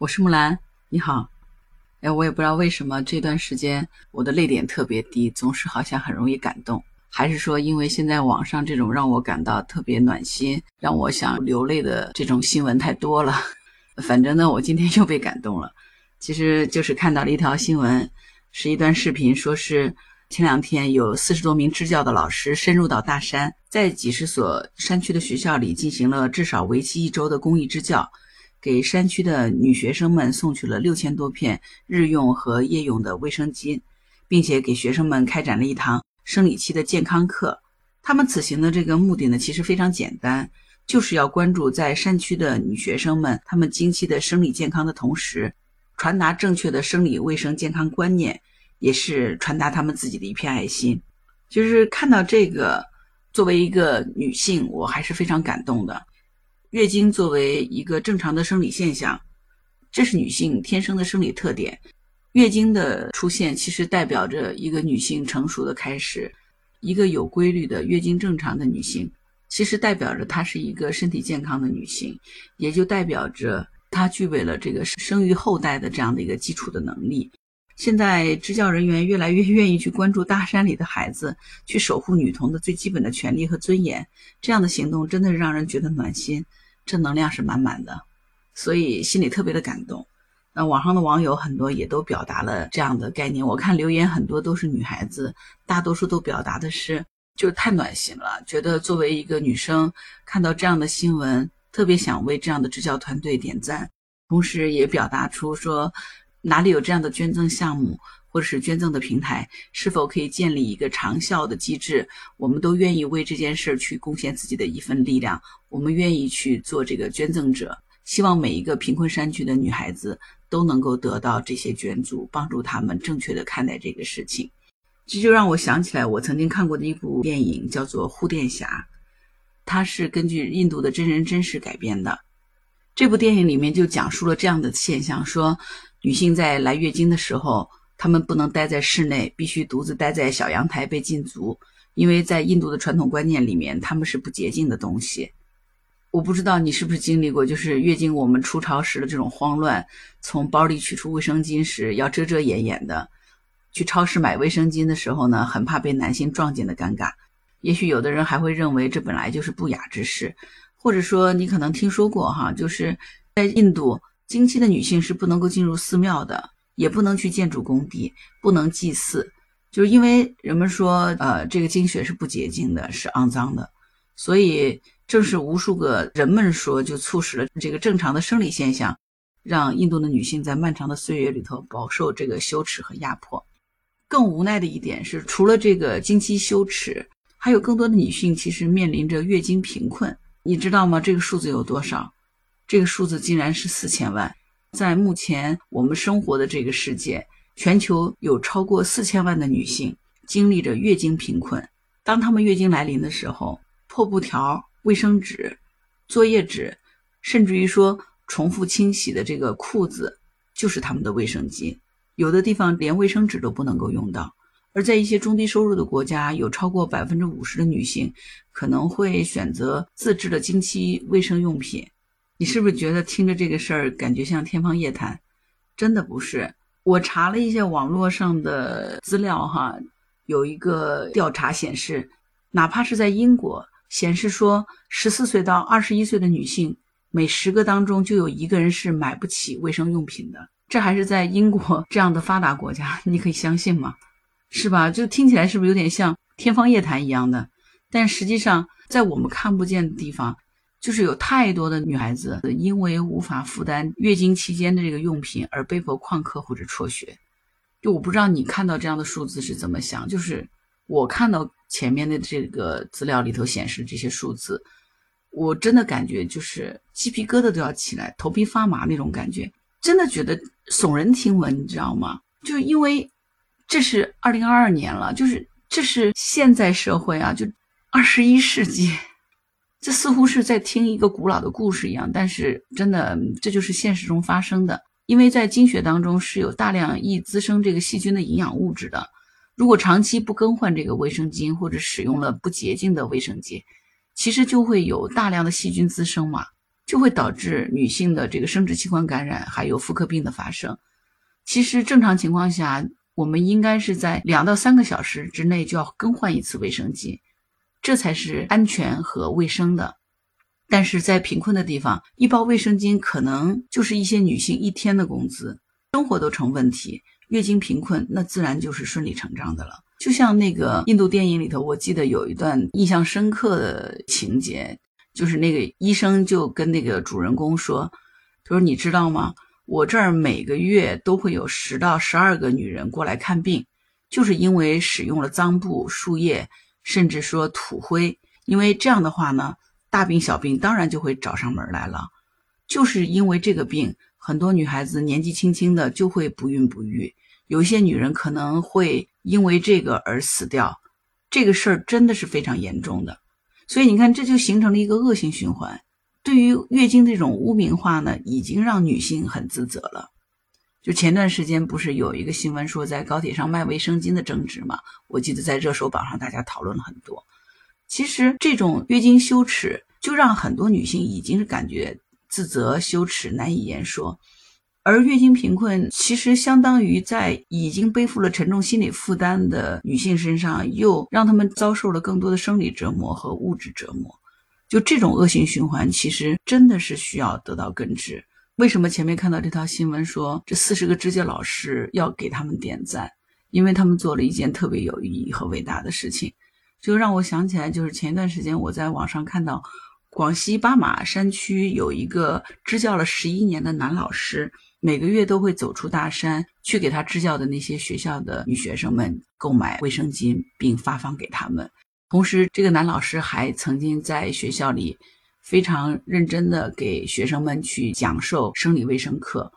我是木兰，你好。我也不知道为什么这段时间我的泪点特别低，总是好像很容易感动，还是说因为现在网上这种让我感到特别暖心，让我想流泪的这种新闻太多了。反正呢，我今天又被感动了。其实就是看到了一条新闻，是一段视频，说是前两天有40多名支教的老师深入到大山，在几十所山区的学校里进行了至少为期1周的公益支教，给山区的女学生们送去了6000多片日用和夜用的卫生巾，并且给学生们开展了一堂生理期的健康课。他们此行的这个目的呢，其实非常简单，就是要关注在山区的女学生们她们经期的生理健康的同时，传达正确的生理卫生健康观念，也是传达她们自己的一片爱心。就是看到这个，作为一个女性，我还是非常感动的。月经作为一个正常的生理现象，这是女性天生的生理特点。月经的出现其实代表着一个女性成熟的开始，一个有规律的月经正常的女性，其实代表着她是一个身体健康的女性，也就代表着她具备了这个生育后代的这样的一个基础的能力。现在支教人员越来越愿意去关注大山里的孩子，去守护女童的最基本的权利和尊严，这样的行动真的是让人觉得暖心，正能量是满满的，所以心里特别的感动。那网上的网友很多也都表达了这样的概念，我看留言很多都是女孩子，大多数都表达的是就是太暖心了，觉得作为一个女生看到这样的新闻，特别想为这样的支教团队点赞，同时也表达出说哪里有这样的捐赠项目或者是捐赠的平台，是否可以建立一个长效的机制，我们都愿意为这件事去贡献自己的一份力量，我们愿意去做这个捐赠者，希望每一个贫困山区的女孩子都能够得到这些捐助，帮助她们正确的看待这个事情。这就让我想起来我曾经看过的一部电影，叫做《护垫侠》，它是根据印度的真人真事改编的。这部电影里面就讲述了这样的现象，说女性在来月经的时候，她们不能待在室内，必须独自待在小阳台被禁足，因为在印度的传统观念里面，她们是不洁净的东西。我不知道你是不是经历过，就是月经我们初潮时的这种慌乱，从包里取出卫生巾时要遮遮掩掩的，去超市买卫生巾的时候呢，很怕被男性撞见的尴尬。也许有的人还会认为这本来就是不雅之事，或者说你可能听说过哈，就是在印度，经期的女性是不能够进入寺庙的，也不能去建筑工地，不能祭祀，就是因为人们说这个经血是不洁净的，是肮脏的。所以正是无数个人们说，就促使了这个正常的生理现象，让印度的女性在漫长的岁月里头饱受这个羞耻和压迫。更无奈的一点是，除了这个经期羞耻，还有更多的女性其实面临着月经贫困。你知道吗？这个数字有多少？这个数字竟然是4000万。在目前我们生活的这个世界，全球有超过4000万的女性经历着月经贫困。当她们月经来临的时候，破布条、卫生纸、作业纸，甚至于说重复清洗的这个裤子，就是她们的卫生巾。有的地方连卫生纸都不能够用到。而在一些中低收入的国家，有超过 50% 的女性可能会选择自制的经期卫生用品。你是不是觉得听着这个事儿感觉像天方夜谭？真的不是。我查了一些网络上的资料哈，有一个调查显示，哪怕是在英国，显示说14岁到21岁的女性，每10个当中就有1个人是买不起卫生用品的。这还是在英国这样的发达国家，你可以相信吗？是吧？就听起来是不是有点像天方夜谭一样的？但实际上在我们看不见的地方，就是有太多的女孩子因为无法负担月经期间的这个用品而被迫旷课或者辍学。就我不知道你看到这样的数字是怎么想，就是我看到前面的这个资料里头显示这些数字，我真的感觉就是鸡皮疙瘩都要起来，头皮发麻那种感觉，真的觉得耸人听闻，你知道吗？就是因为这是2022年了，就是这是现在社会啊，就21世纪。这似乎是在听一个古老的故事一样，但是真的这就是现实中发生的。因为在经血当中是有大量易滋生这个细菌的营养物质的，如果长期不更换这个卫生巾，或者使用了不洁净的卫生巾，其实就会有大量的细菌滋生嘛。就会导致女性的这个生殖器官感染还有妇科病的发生。其实正常情况下，我们应该是在2到3个小时之内就要更换一次卫生巾，这才是安全和卫生的。但是在贫困的地方，一包卫生巾可能就是一些女性一天的工资，生活都成问题，月经贫困那自然就是顺理成章的了。就像那个印度电影里头，我记得有一段印象深刻的情节，就是那个医生就跟那个主人公说，他说你知道吗，我这儿每个月都会有10到12个女人过来看病，就是因为使用了脏布、树叶，甚至说土灰，因为这样的话呢，大病小病当然就会找上门来了。就是因为这个病，很多女孩子年纪轻轻的就会不孕不育，有一些女人可能会因为这个而死掉，这个事儿真的是非常严重的。所以你看，这就形成了一个恶性循环。对于月经这种污名化呢，已经让女性很自责了。就前段时间不是有一个新闻说在高铁上卖卫生巾的争执嘛？我记得在热搜榜上大家讨论了很多。其实这种月经羞耻就让很多女性已经感觉自责、羞耻、难以言说。而月经贫困其实相当于在已经背负了沉重心理负担的女性身上，又让她们遭受了更多的生理折磨和物质折磨。就这种恶性循环其实真的是需要得到根治。为什么前面看到这条新闻说这40个支教老师要给他们点赞，因为他们做了一件特别有意义和伟大的事情。就让我想起来，就是前一段时间我在网上看到广西巴马山区有一个支教了11年的男老师，每个月都会走出大山去给他支教的那些学校的女学生们购买卫生巾并发放给他们。同时这个男老师还曾经在学校里非常认真的给学生们去讲授生理卫生课，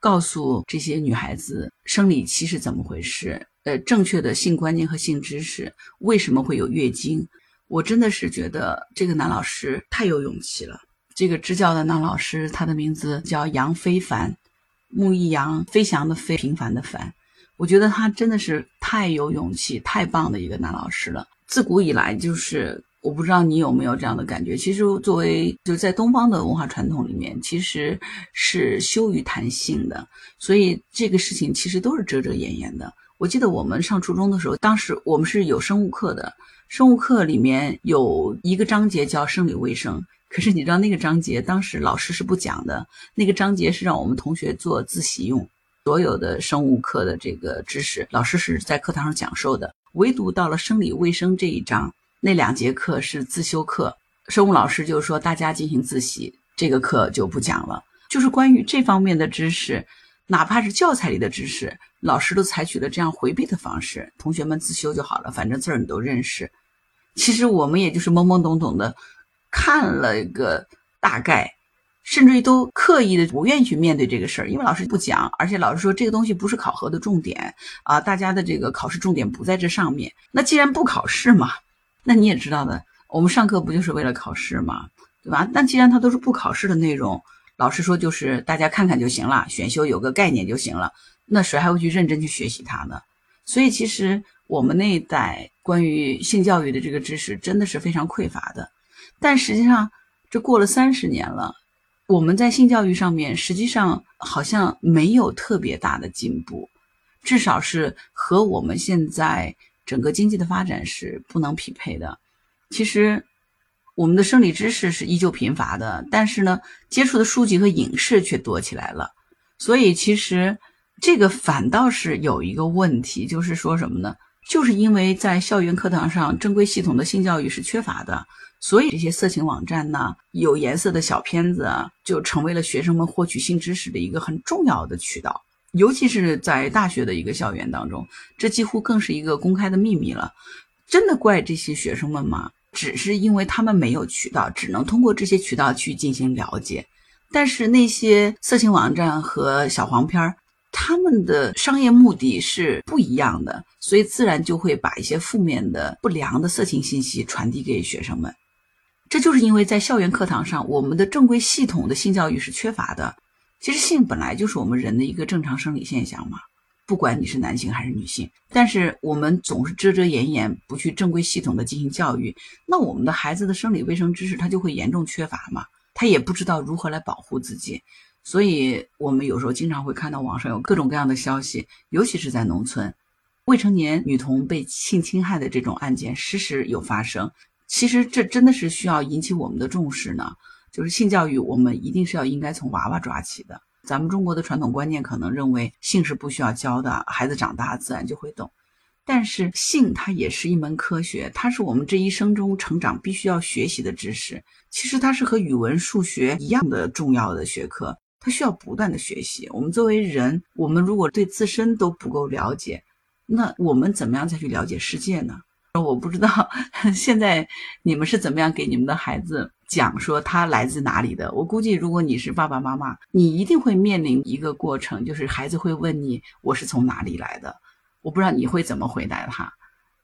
告诉这些女孩子生理期是怎么回事，正确的性观念和性知识，为什么会有月经。我真的是觉得这个男老师太有勇气了。这个支教的男老师他的名字叫杨非凡，木一杨，飞翔的飞，平凡的凡。我觉得他真的是太有勇气，太棒的一个男老师了。自古以来，就是我不知道你有没有这样的感觉，其实作为就在东方的文化传统里面，其实是羞于谈性的，所以这个事情其实都是遮遮掩掩的。我记得我们上初中的时候，当时我们是有生物课的，生物课里面有一个章节叫生理卫生，可是你知道那个章节当时老师是不讲的，那个章节是让我们同学做自习用，所有的生物课的这个知识老师是在课堂上讲授的，唯独到了生理卫生这一章，那2节课是自修课，生物老师就说大家进行自习，这个课就不讲了。就是关于这方面的知识，哪怕是教材里的知识，老师都采取了这样回避的方式，同学们自修就好了，反正字儿你都认识。其实我们也就是懵懵懂懂的看了一个大概，甚至于都刻意的不愿意去面对这个事儿，因为老师不讲，而且老师说这个东西不是考核的重点啊，大家的这个考试重点不在这上面。那既然不考试嘛，那你也知道的，我们上课不就是为了考试嘛，对吧？那既然它都是不考试的内容，老师说就是大家看看就行了，选修有个概念就行了，那谁还会去认真去学习它呢？所以其实我们那一代关于性教育的这个知识真的是非常匮乏的。但实际上这过了30年了，我们在性教育上面实际上好像没有特别大的进步，至少是和我们现在整个经济的发展是不能匹配的。其实我们的生理知识是依旧贫乏的，但是呢，接触的书籍和影视却多起来了。所以其实这个反倒是有一个问题，就是说什么呢？就是因为在校园课堂上正规系统的性教育是缺乏的，所以这些色情网站呢，有颜色的小片子就成为了学生们获取性知识的一个很重要的渠道，尤其是在大学的一个校园当中，这几乎更是一个公开的秘密了。真的怪这些学生们吗？只是因为他们没有渠道，只能通过这些渠道去进行了解。但是那些色情网站和小黄片，他们的商业目的是不一样的，所以自然就会把一些负面的不良的色情信息传递给学生们。这就是因为在校园课堂上，我们的正规系统的性教育是缺乏的。其实性本来就是我们人的一个正常生理现象嘛，不管你是男性还是女性，但是我们总是遮遮掩掩，不去正规系统的进行教育，那我们的孩子的生理卫生知识它就会严重缺乏嘛。他也不知道如何来保护自己。所以我们有时候经常会看到网上有各种各样的消息，尤其是在农村，未成年女童被性侵害的这种案件时时有发生。其实这真的是需要引起我们的重视呢，就是性教育我们一定是要应该从娃娃抓起的。咱们中国的传统观念可能认为性是不需要教的，孩子长大自然就会懂，但是性它也是一门科学，它是我们这一生中成长必须要学习的知识。其实它是和语文、数学一样的重要的学科，它需要不断的学习。我们作为人，我们如果对自身都不够了解，那我们怎么样再去了解世界呢？我不知道现在你们是怎么样给你们的孩子讲说他来自哪里的。我估计如果你是爸爸妈妈，你一定会面临一个过程，就是孩子会问你我是从哪里来的，我不知道你会怎么回答他。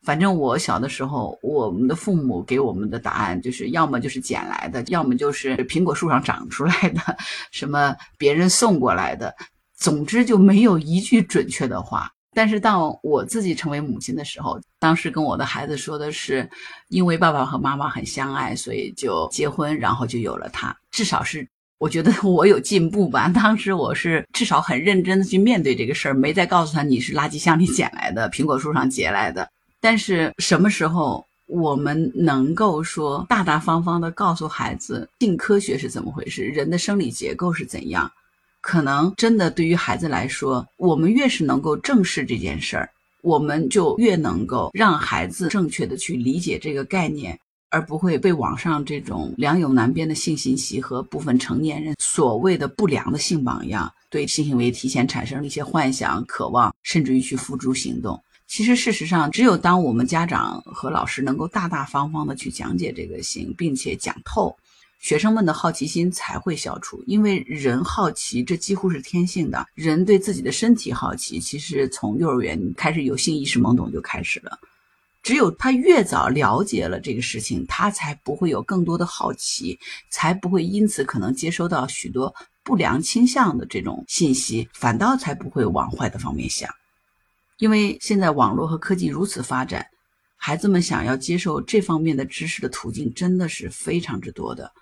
反正我小的时候，我们的父母给我们的答案就是要么就是捡来的，要么就是苹果树上长出来的，什么别人送过来的，总之就没有一句准确的话。但是当我自己成为母亲的时候，当时跟我的孩子说的是，因为爸爸和妈妈很相爱，所以就结婚，然后就有了他。至少是我觉得我有进步吧，当时我是至少很认真的去面对这个事儿，没再告诉他你是垃圾箱里捡来的，苹果树上捡来的。但是什么时候我们能够说大大方方的告诉孩子性科学是怎么回事，人的生理结构是怎样，可能真的对于孩子来说，我们越是能够正视这件事儿，我们就越能够让孩子正确的去理解这个概念，而不会被网上这种良莠难辨的性信息和部分成年人所谓的不良的性榜样，对性行为提前产生了一些幻想、渴望，甚至于去付诸行动。其实事实上，只有当我们家长和老师能够大大方方的去讲解这个性，并且讲透，学生们的好奇心才会消除。因为人好奇这几乎是天性的，人对自己的身体好奇，其实从幼儿园开始有性意识懵懂就开始了。只有他越早了解了这个事情，他才不会有更多的好奇，才不会因此可能接收到许多不良倾向的这种信息，反倒才不会往坏的方面想。因为现在网络和科技如此发展，孩子们想要接受这方面的知识的途径真的是非常之多的。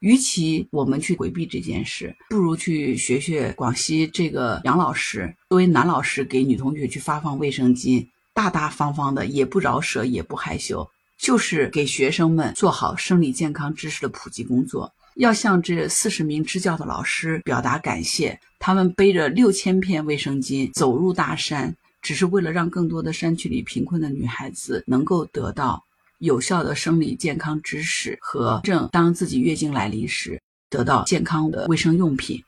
与其我们去回避这件事，不如去学学广西这个杨老师，作为男老师给女同学去发放卫生巾，大大方方的，也不饶舌，也不害羞，就是给学生们做好生理健康知识的普及工作。要向这40名支教的老师表达感谢，他们背着6000片卫生巾走入大山，只是为了让更多的山区里贫困的女孩子能够得到有效的生理健康知识和正当自己月经来临时得到健康的卫生用品。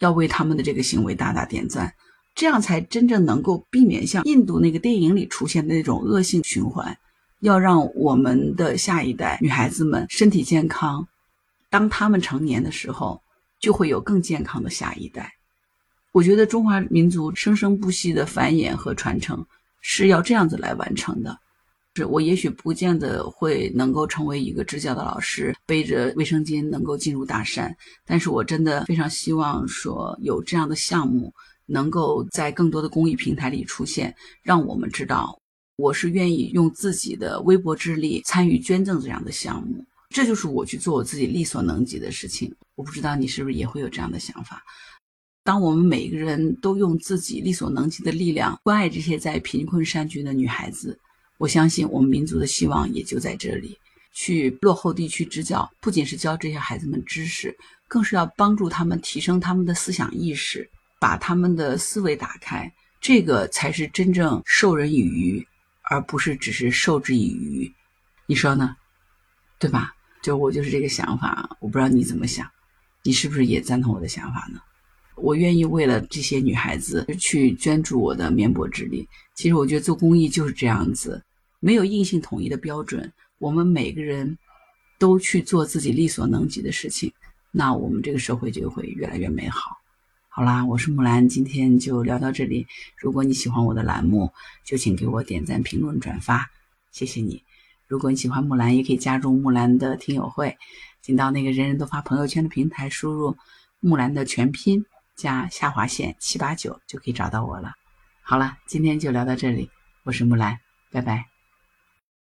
要为他们的这个行为大大点赞，这样才真正能够避免像印度那个电影里出现的那种恶性循环。要让我们的下一代女孩子们身体健康，当她们成年的时候就会有更健康的下一代。我觉得中华民族生生不息的繁衍和传承是要这样子来完成的。我也许不见得会能够成为一个支教的老师，背着卫生巾能够进入大山，但是我真的非常希望说有这样的项目能够在更多的公益平台里出现，让我们知道我是愿意用自己的微薄之力参与捐赠这样的项目。这就是我去做我自己力所能及的事情。我不知道你是不是也会有这样的想法。当我们每个人都用自己力所能及的力量关爱这些在贫困山区的女孩子，我相信我们民族的希望也就在这里。去落后地区支教，不仅是教这些孩子们知识，更是要帮助他们提升他们的思想意识，把他们的思维打开，这个才是真正授人以鱼，而不是只是授之以渔。你说呢？对吧？我就是这个想法，我不知道你怎么想，你是不是也赞同我的想法呢？我愿意为了这些女孩子去捐助我的绵薄之力。其实我觉得做公益就是这样子，没有硬性统一的标准，我们每个人都去做自己力所能及的事情，那我们这个社会就会越来越美好。好啦，我是木兰，今天就聊到这里。如果你喜欢我的栏目，就请给我点赞、评论、转发，谢谢你。如果你喜欢木兰，也可以加入木兰的听友会，请到那个人人都发朋友圈的平台，输入木兰的全拼加下划线789就可以找到我了。好了，今天就聊到这里，我是木兰，拜拜。